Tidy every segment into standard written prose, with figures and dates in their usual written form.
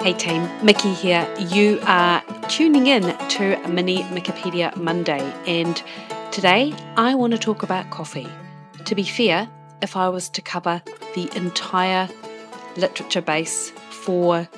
Hey team, Mickey here. You are tuning in to Mini-Mikipedia Monday, and today I want to talk about coffee. To be fair, if I was to cover the entire literature base for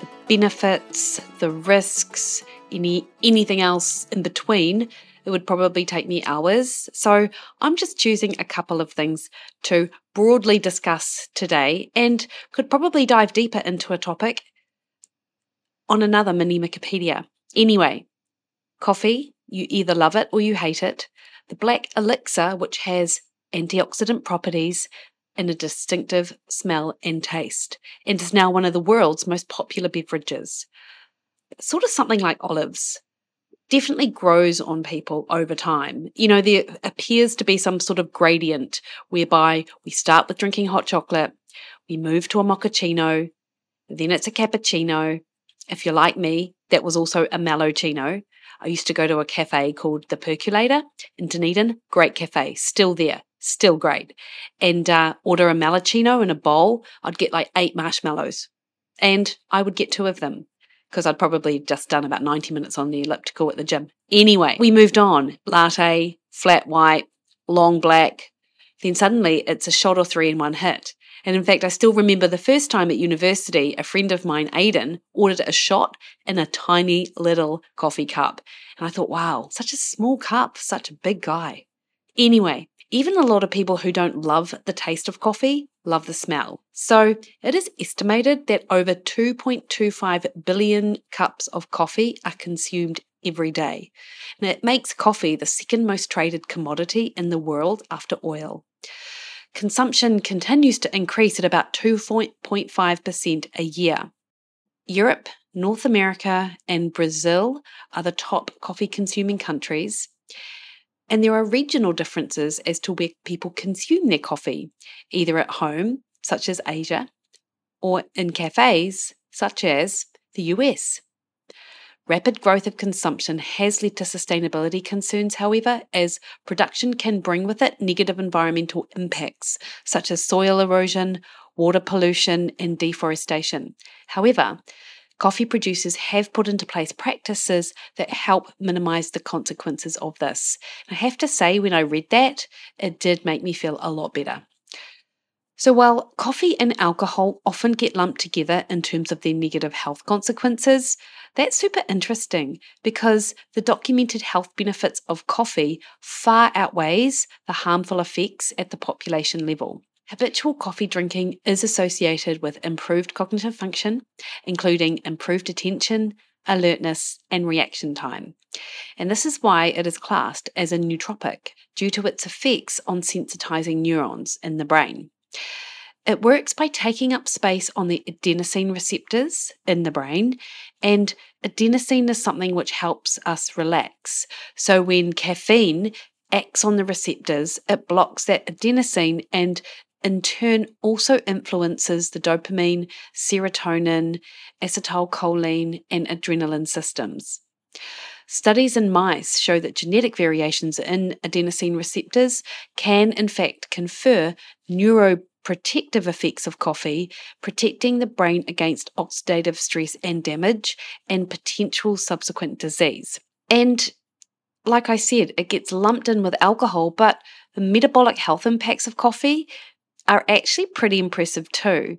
the benefits, the risks, anything else in between, it would probably take me hours. So I'm just choosing a couple of things to broadly discuss today and could probably dive deeper into a topic on another Mini-Mikipedia. Anyway, coffee, you either love it or you hate it. The black elixir, which has antioxidant properties and a distinctive smell and taste, and is now one of the world's most popular beverages. Sort of something like olives. Definitely grows on people over time. You know, there appears to be some sort of gradient whereby we start with drinking hot chocolate, we move to a mochaccino, then it's a cappuccino. If you're like me, that was also a mallochino. I used to go to a cafe called The Percolator in Dunedin. Great cafe, still there, still great. And order a mallochino in a bowl. I'd get like 8 marshmallows and I would get 2 of them, because I'd probably just done about 90 minutes on the elliptical at the gym. Anyway, we moved on. Latte, flat white, long black. Then suddenly it's a shot or 3 in one hit. And in fact, I still remember the first time at university, a friend of mine, Aidan, ordered a shot in a tiny little coffee cup. And I thought, wow, such a small cup, such a big guy. Anyway, even a lot of people who don't love the taste of coffee love the smell. So it is estimated that over 2.25 billion cups of coffee are consumed every day. And it makes coffee the second most traded commodity in the world after oil. Consumption continues to increase at about 2.5% a year. Europe, North America, and Brazil are the top coffee-consuming countries. And there are regional differences as to where people consume their coffee, either at home, such as Asia, or in cafes, such as the US. Rapid growth of consumption has led to sustainability concerns, however, as production can bring with it negative environmental impacts, such as soil erosion, water pollution, and deforestation. However, coffee producers have put into place practices that help minimise the consequences of this. I have to say, when I read that, it did make me feel a lot better. So while coffee and alcohol often get lumped together in terms of their negative health consequences, that's super interesting because the documented health benefits of coffee far outweighs the harmful effects at the population level. Habitual coffee drinking is associated with improved cognitive function, including improved attention, alertness, and reaction time. And this is why it is classed as a nootropic due to its effects on sensitizing neurons in the brain. It works by taking up space on the adenosine receptors in the brain, and adenosine is something which helps us relax. So when caffeine acts on the receptors, it blocks that adenosine and in turn also influences the dopamine, serotonin, acetylcholine, and adrenaline systems. Studies in mice show that genetic variations in adenosine receptors can, in fact, confer neuroprotective effects of coffee, protecting the brain against oxidative stress and damage and potential subsequent disease. And like I said, it gets lumped in with alcohol, but the metabolic health impacts of coffee are actually pretty impressive too,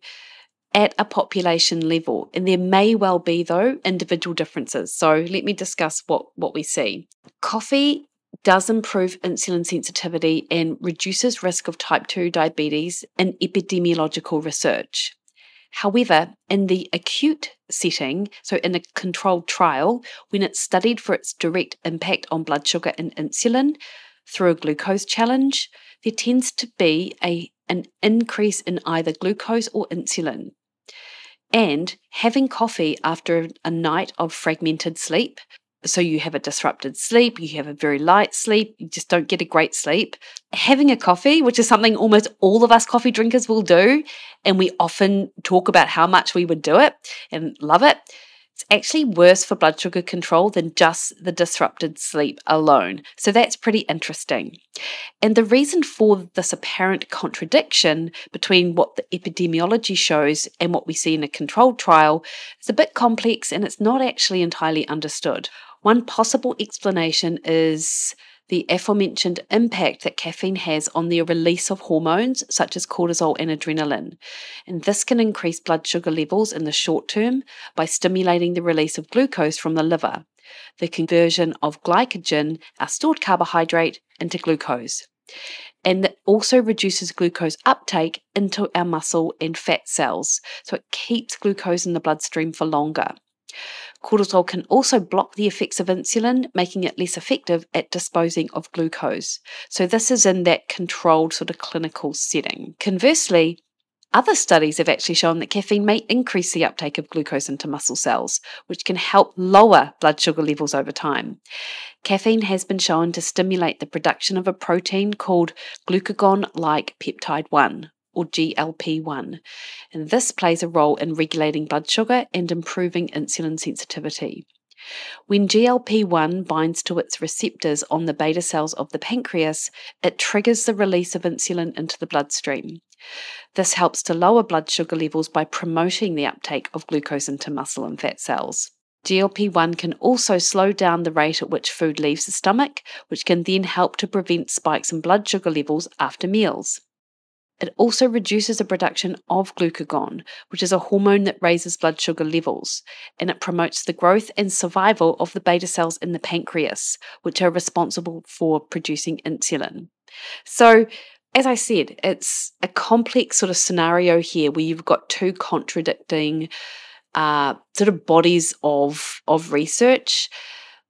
at a population level. And there may well be, though, individual differences. So let me discuss what we see. Coffee does improve insulin sensitivity and reduces risk of type 2 diabetes in epidemiological research. However, in the acute setting, so in a controlled trial, when it's studied for its direct impact on blood sugar and insulin through a glucose challenge, there tends to be an increase in either glucose or insulin. And having coffee after a night of fragmented sleep, so you have a disrupted sleep, you have a very light sleep, you just don't get a great sleep. Having a coffee, which is something almost all of us coffee drinkers will do, and we often talk about how much we would do it and love it, It's actually worse for blood sugar control than just the disrupted sleep alone. So that's pretty interesting. And the reason for this apparent contradiction between what the epidemiology shows and what we see in a controlled trial is a bit complex, and it's not actually entirely understood. One possible explanation is the aforementioned impact that caffeine has on the release of hormones such as cortisol and adrenaline. And this can increase blood sugar levels in the short term by stimulating the release of glucose from the liver, the conversion of glycogen, our stored carbohydrate, into glucose. And it also reduces glucose uptake into our muscle and fat cells, so it keeps glucose in the bloodstream for longer. Cortisol can also block the effects of insulin, making it less effective at disposing of glucose. So this is in that controlled sort of clinical setting. Conversely, other studies have actually shown that caffeine may increase the uptake of glucose into muscle cells, which can help lower blood sugar levels over time. Caffeine has been shown to stimulate the production of a protein called glucagon-like peptide 1, or GLP-1, and this plays a role in regulating blood sugar and improving insulin sensitivity. When GLP-1 binds to its receptors on the beta cells of the pancreas, it triggers the release of insulin into the bloodstream. This helps to lower blood sugar levels by promoting the uptake of glucose into muscle and fat cells. GLP-1 can also slow down the rate at which food leaves the stomach, which can then help to prevent spikes in blood sugar levels after meals. It also reduces the production of glucagon, which is a hormone that raises blood sugar levels, and it promotes the growth and survival of the beta cells in the pancreas, which are responsible for producing insulin. So, as I said, it's a complex sort of scenario here where you've got two contradicting sort of bodies of research.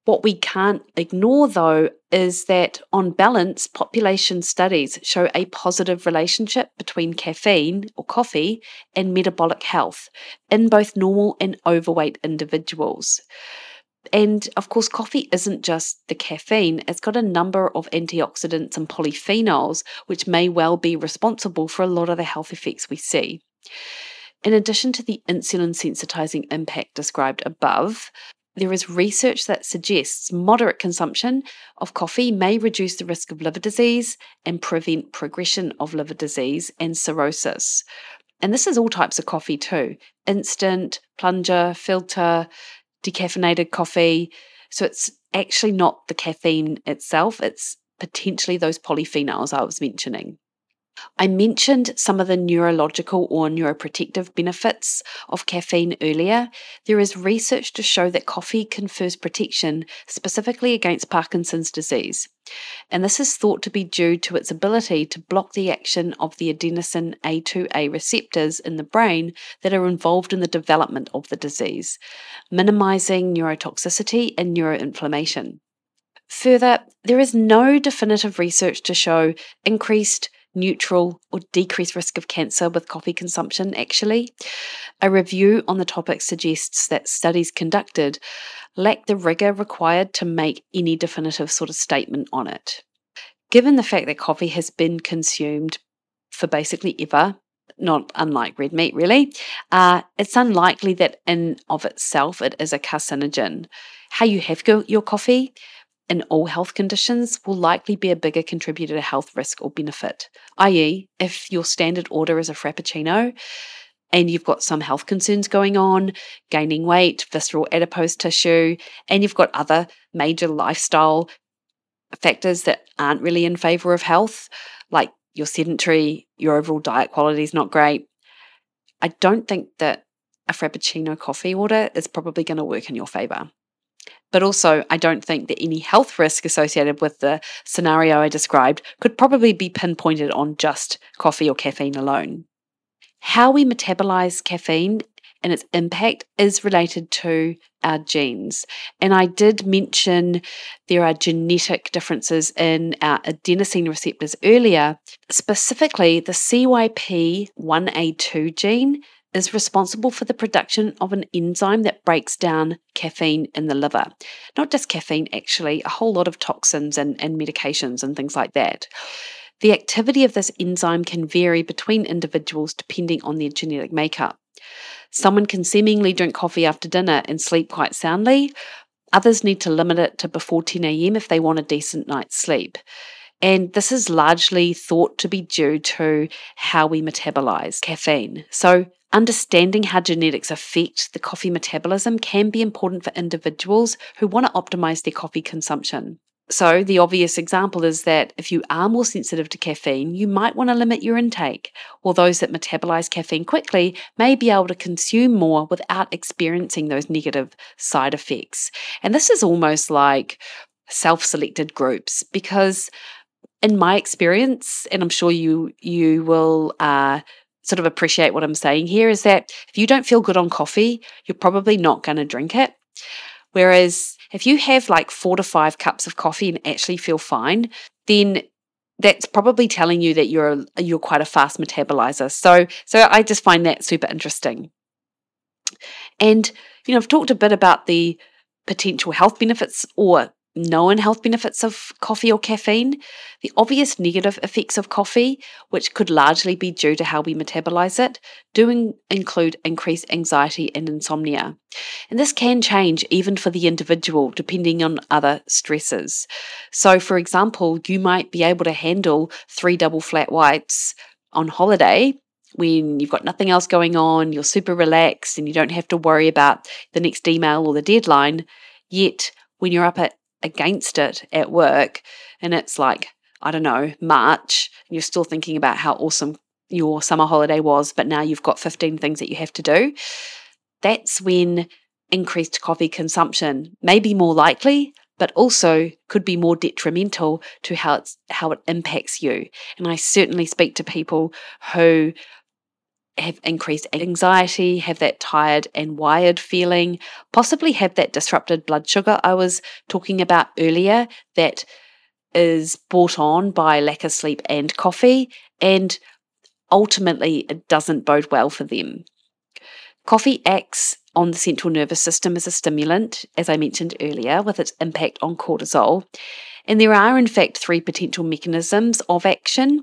What we can't ignore, though, is that on balance, population studies show a positive relationship between caffeine or coffee and metabolic health in both normal and overweight individuals. And of course, coffee isn't just the caffeine. It's got a number of antioxidants and polyphenols, which may well be responsible for a lot of the health effects we see. In addition to the insulin sensitizing impact described above, there is research that suggests moderate consumption of coffee may reduce the risk of liver disease and prevent progression of liver disease and cirrhosis. And this is all types of coffee too: instant, plunger, filter, decaffeinated coffee. So it's actually not the caffeine itself, it's potentially those polyphenols I was mentioning. I mentioned some of the neurological or neuroprotective benefits of caffeine earlier. There is research to show that coffee confers protection specifically against Parkinson's disease. And this is thought to be due to its ability to block the action of the adenosine A2A receptors in the brain that are involved in the development of the disease, minimizing neurotoxicity and neuroinflammation. Further, there is no definitive research to show increased, neutral, or decreased risk of cancer with coffee consumption, actually. A review on the topic suggests that studies conducted lack the rigour required to make any definitive sort of statement on it. Given the fact that coffee has been consumed for basically ever, not unlike red meat really, it's unlikely that in of itself it is a carcinogen. How you have your coffee in all health conditions will likely be a bigger contributor to health risk or benefit, i.e. if your standard order is a Frappuccino and you've got some health concerns going on, gaining weight, visceral adipose tissue, and you've got other major lifestyle factors that aren't really in favour of health, like you're sedentary, your overall diet quality is not great, I don't think that a Frappuccino coffee order is probably going to work in your favour. But also, I don't think that any health risk associated with the scenario I described could probably be pinpointed on just coffee or caffeine alone. How we metabolize caffeine and its impact is related to our genes. And I did mention there are genetic differences in our adenosine receptors earlier. Specifically, the CYP1A2 gene is responsible for the production of an enzyme that breaks down caffeine in the liver. Not just caffeine, actually, a whole lot of toxins and medications and things like that. The activity of this enzyme can vary between individuals depending on their genetic makeup. Someone can seemingly drink coffee after dinner and sleep quite soundly. Others need to limit it to before 10 a.m. if they want a decent night's sleep. And this is largely thought to be due to how we metabolize caffeine. So understanding how genetics affect the coffee metabolism can be important for individuals who want to optimize their coffee consumption. So the obvious example is that if you are more sensitive to caffeine, you might want to limit your intake, while those that metabolize caffeine quickly may be able to consume more without experiencing those negative side effects. And this is almost like self-selected groups, because in my experience, and I'm sure you will sort of appreciate what I'm saying here, is that if you don't feel good on coffee, you're probably not going to drink it. Whereas if you have like 4 to 5 cups of coffee and actually feel fine, then that's probably telling you that you're quite a fast metabolizer. So I just find that super interesting. And, you know, I've talked a bit about the potential health benefits or known health benefits of coffee or caffeine, the obvious negative effects of coffee, which could largely be due to how we metabolize it, do include increased anxiety and insomnia. And this can change even for the individual depending on other stresses. So for example, you might be able to handle 3 double flat whites on holiday when you've got nothing else going on, you're super relaxed and you don't have to worry about the next email or the deadline, yet when you're up against it at work and it's like, I don't know, March, and you're still thinking about how awesome your summer holiday was, but now you've got 15 things that you have to do, that's when increased coffee consumption may be more likely, but also could be more detrimental to how it impacts you. And I certainly speak to people who have increased anxiety, have that tired and wired feeling, possibly have that disrupted blood sugar I was talking about earlier that is brought on by lack of sleep and coffee, and ultimately it doesn't bode well for them. Coffee acts on the central nervous system as a stimulant, as I mentioned earlier, with its impact on cortisol. And there are in fact 3 potential mechanisms of action.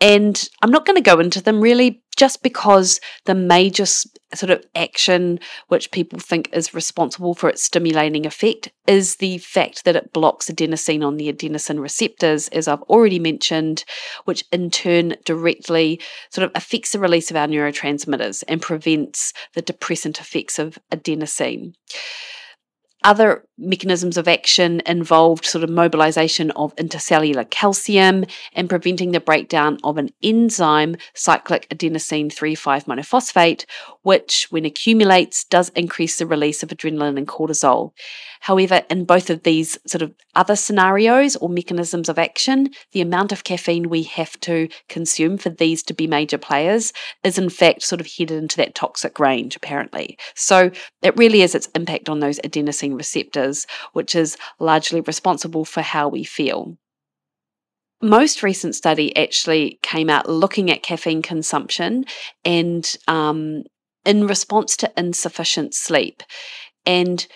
And I'm not going to go into them really, just because the major sort of action which people think is responsible for its stimulating effect is the fact that it blocks adenosine on the adenosine receptors, as I've already mentioned, which in turn directly sort of affects the release of our neurotransmitters and prevents the depressant effects of adenosine. Other mechanisms of action involved sort of mobilization of intercellular calcium and preventing the breakdown of an enzyme, cyclic adenosine 3,5-monophosphate, which when accumulates does increase the release of adrenaline and cortisol. However, in both of these sort of other scenarios or mechanisms of action, the amount of caffeine we have to consume for these to be major players is in fact sort of headed into that toxic range apparently. So it really is its impact on those adenosine receptors, which is largely responsible for how we feel. Most recent study actually came out looking at caffeine consumption and in response to insufficient sleep. And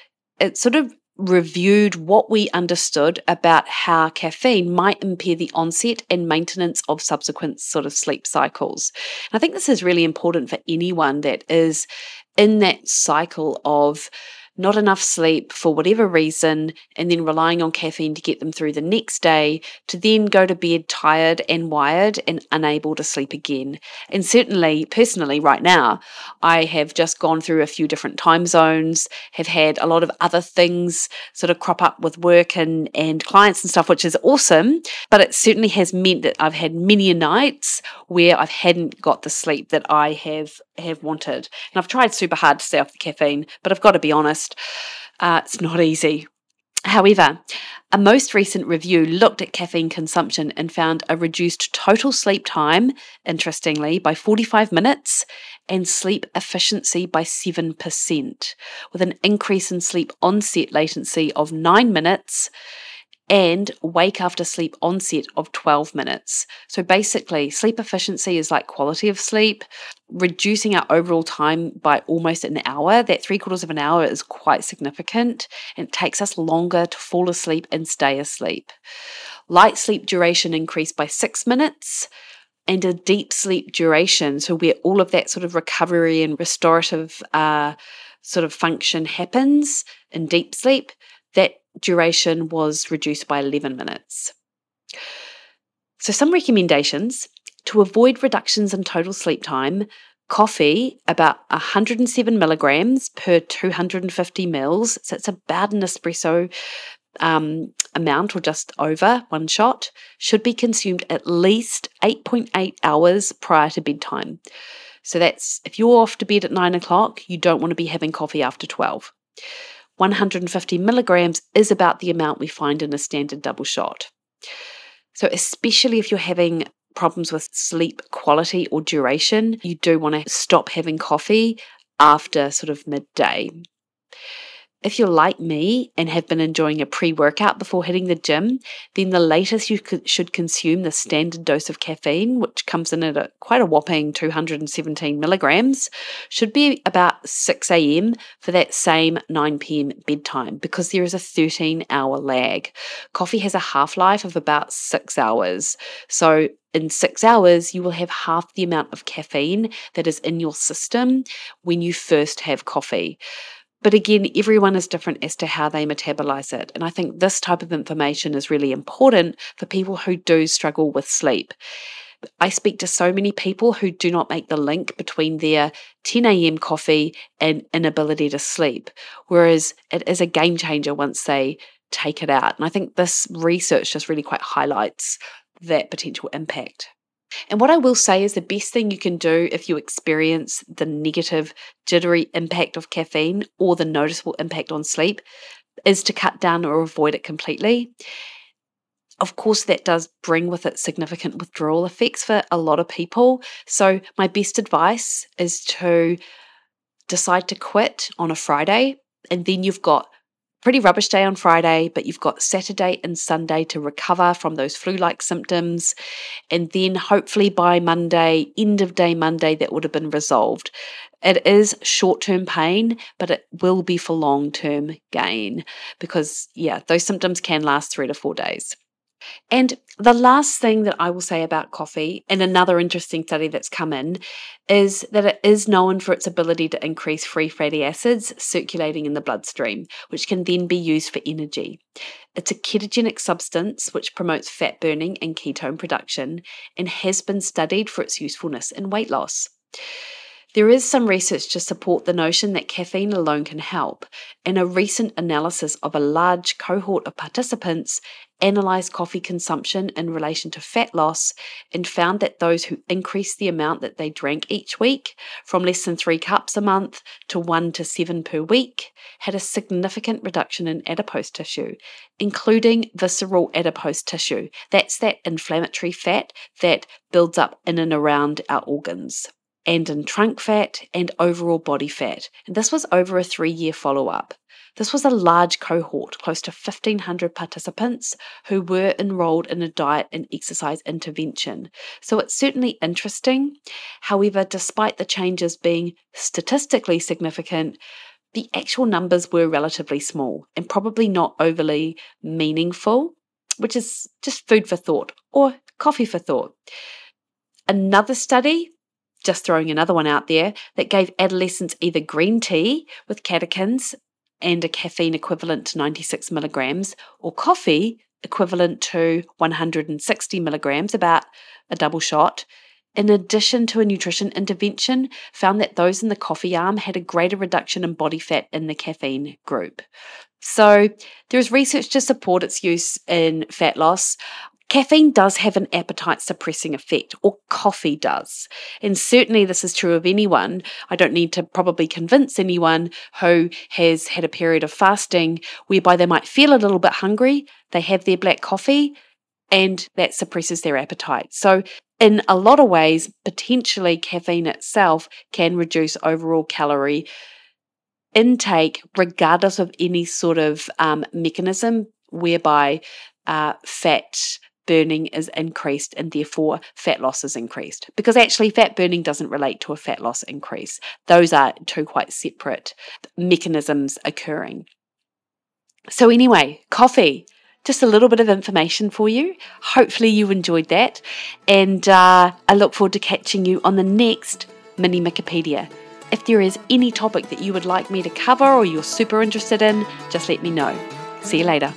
it sort of reviewed what we understood about how caffeine might impair the onset and maintenance of subsequent sort of sleep cycles. And I think this is really important for anyone that is in that cycle of not enough sleep for whatever reason, and then relying on caffeine to get them through the next day, to then go to bed tired and wired and unable to sleep again. And certainly, personally, right now, I have just gone through a few different time zones, have had a lot of other things sort of crop up with work and clients and stuff, which is awesome, but it certainly has meant that I've had many nights where I hadn't got the sleep that I have wanted. And I've tried super hard to stay off the caffeine, but I've got to be honest, it's not easy. However, a most recent review looked at caffeine consumption and found a reduced total sleep time, interestingly, by 45 minutes and sleep efficiency by 7%, with an increase in sleep onset latency of 9 minutes and wake after sleep onset of 12 minutes. So basically, sleep efficiency is like quality of sleep, reducing our overall time by almost an hour. That 3/4 of an hour is quite significant, and it takes us longer to fall asleep and stay asleep. Light sleep duration increased by 6 minutes, and a deep sleep duration, so where all of that sort of recovery and restorative sort of function happens in deep sleep, that duration was reduced by 11 minutes. So some recommendations: to avoid reductions in total sleep time, coffee about 107 milligrams per 250 mils, so it's about an espresso amount or just over one shot, should be consumed at least 8.8 hours prior to bedtime. So that's if you're off to bed at 9 o'clock, you don't want to be having coffee after 12. 150 milligrams is about the amount we find in a standard double shot. So especially if you're having problems with sleep quality or duration, you do want to stop having coffee after sort of midday. If you're like me and have been enjoying a pre-workout before hitting the gym, then the latest you should consume the standard dose of caffeine, which comes in at quite a whopping 217 milligrams, should be about 6 a.m. for that same 9 p.m. bedtime, because there is a 13-hour lag. Coffee has a half-life of about 6 hours. So in 6 hours, you will have half the amount of caffeine that is in your system when you first have coffee. But again, everyone is different as to how they metabolize it. And I think this type of information is really important for people who do struggle with sleep. I speak to so many people who do not make the link between their 10 a.m. coffee and inability to sleep, whereas it is a game changer once they take it out. And I think this research just really quite highlights that potential impact. And what I will say is the best thing you can do if you experience the negative, jittery impact of caffeine or the noticeable impact on sleep is to cut down or avoid it completely. Of course, that does bring with it significant withdrawal effects for a lot of people. So my best advice is to decide to quit on a Friday, and then you've got pretty rubbish day on Friday, but you've got Saturday and Sunday to recover from those flu-like symptoms. And then hopefully by Monday, end of day Monday, that would have been resolved. It is short-term pain, but it will be for long-term gain because, those symptoms can last 3 to 4 days. And the last thing that I will say about coffee, and another interesting study that's come in, is that it is known for its ability to increase free fatty acids circulating in the bloodstream, which can then be used for energy. It's a ketogenic substance which promotes fat burning and ketone production and has been studied for its usefulness in weight loss. There is some research to support the notion that caffeine alone can help, and a recent analysis of a large cohort of participants analysed coffee consumption in relation to fat loss and found that those who increased the amount that they drank each week from less than 3 cups a month to 1 to 7 per week had a significant reduction in adipose tissue, including visceral adipose tissue. That's that inflammatory fat that builds up in and around our organs, and in trunk fat and overall body fat. And this was over a 3-year follow-up. This was a large cohort, close to 1,500 participants who were enrolled in a diet and exercise intervention. So it's certainly interesting. However, despite the changes being statistically significant, the actual numbers were relatively small and probably not overly meaningful, which is just food for thought or coffee for thought. Another study, just throwing another one out there, that gave adolescents either green tea with catechins and a caffeine equivalent to 96 milligrams or coffee equivalent to 160 milligrams, about a double shot, in addition to a nutrition intervention, found that those in the coffee arm had a greater reduction in body fat in the caffeine group. So there's research to support its use in fat loss. Caffeine does have an appetite-suppressing effect, or coffee does. And certainly this is true of anyone. I don't need to probably convince anyone who has had a period of fasting whereby they might feel a little bit hungry, they have their black coffee, and that suppresses their appetite. So in a lot of ways, potentially caffeine itself can reduce overall calorie intake, regardless of any sort of mechanism whereby fat burning is increased and therefore fat loss is increased, because actually fat burning doesn't relate to a fat loss increase. Those are two quite separate mechanisms occurring. So anyway, coffee just a little bit of information for you. Hopefully you enjoyed that, and I look forward to catching you on the next Mini-Mikipedia. If there is any topic that you would like me to cover or you're super interested in, just let me know. See you later.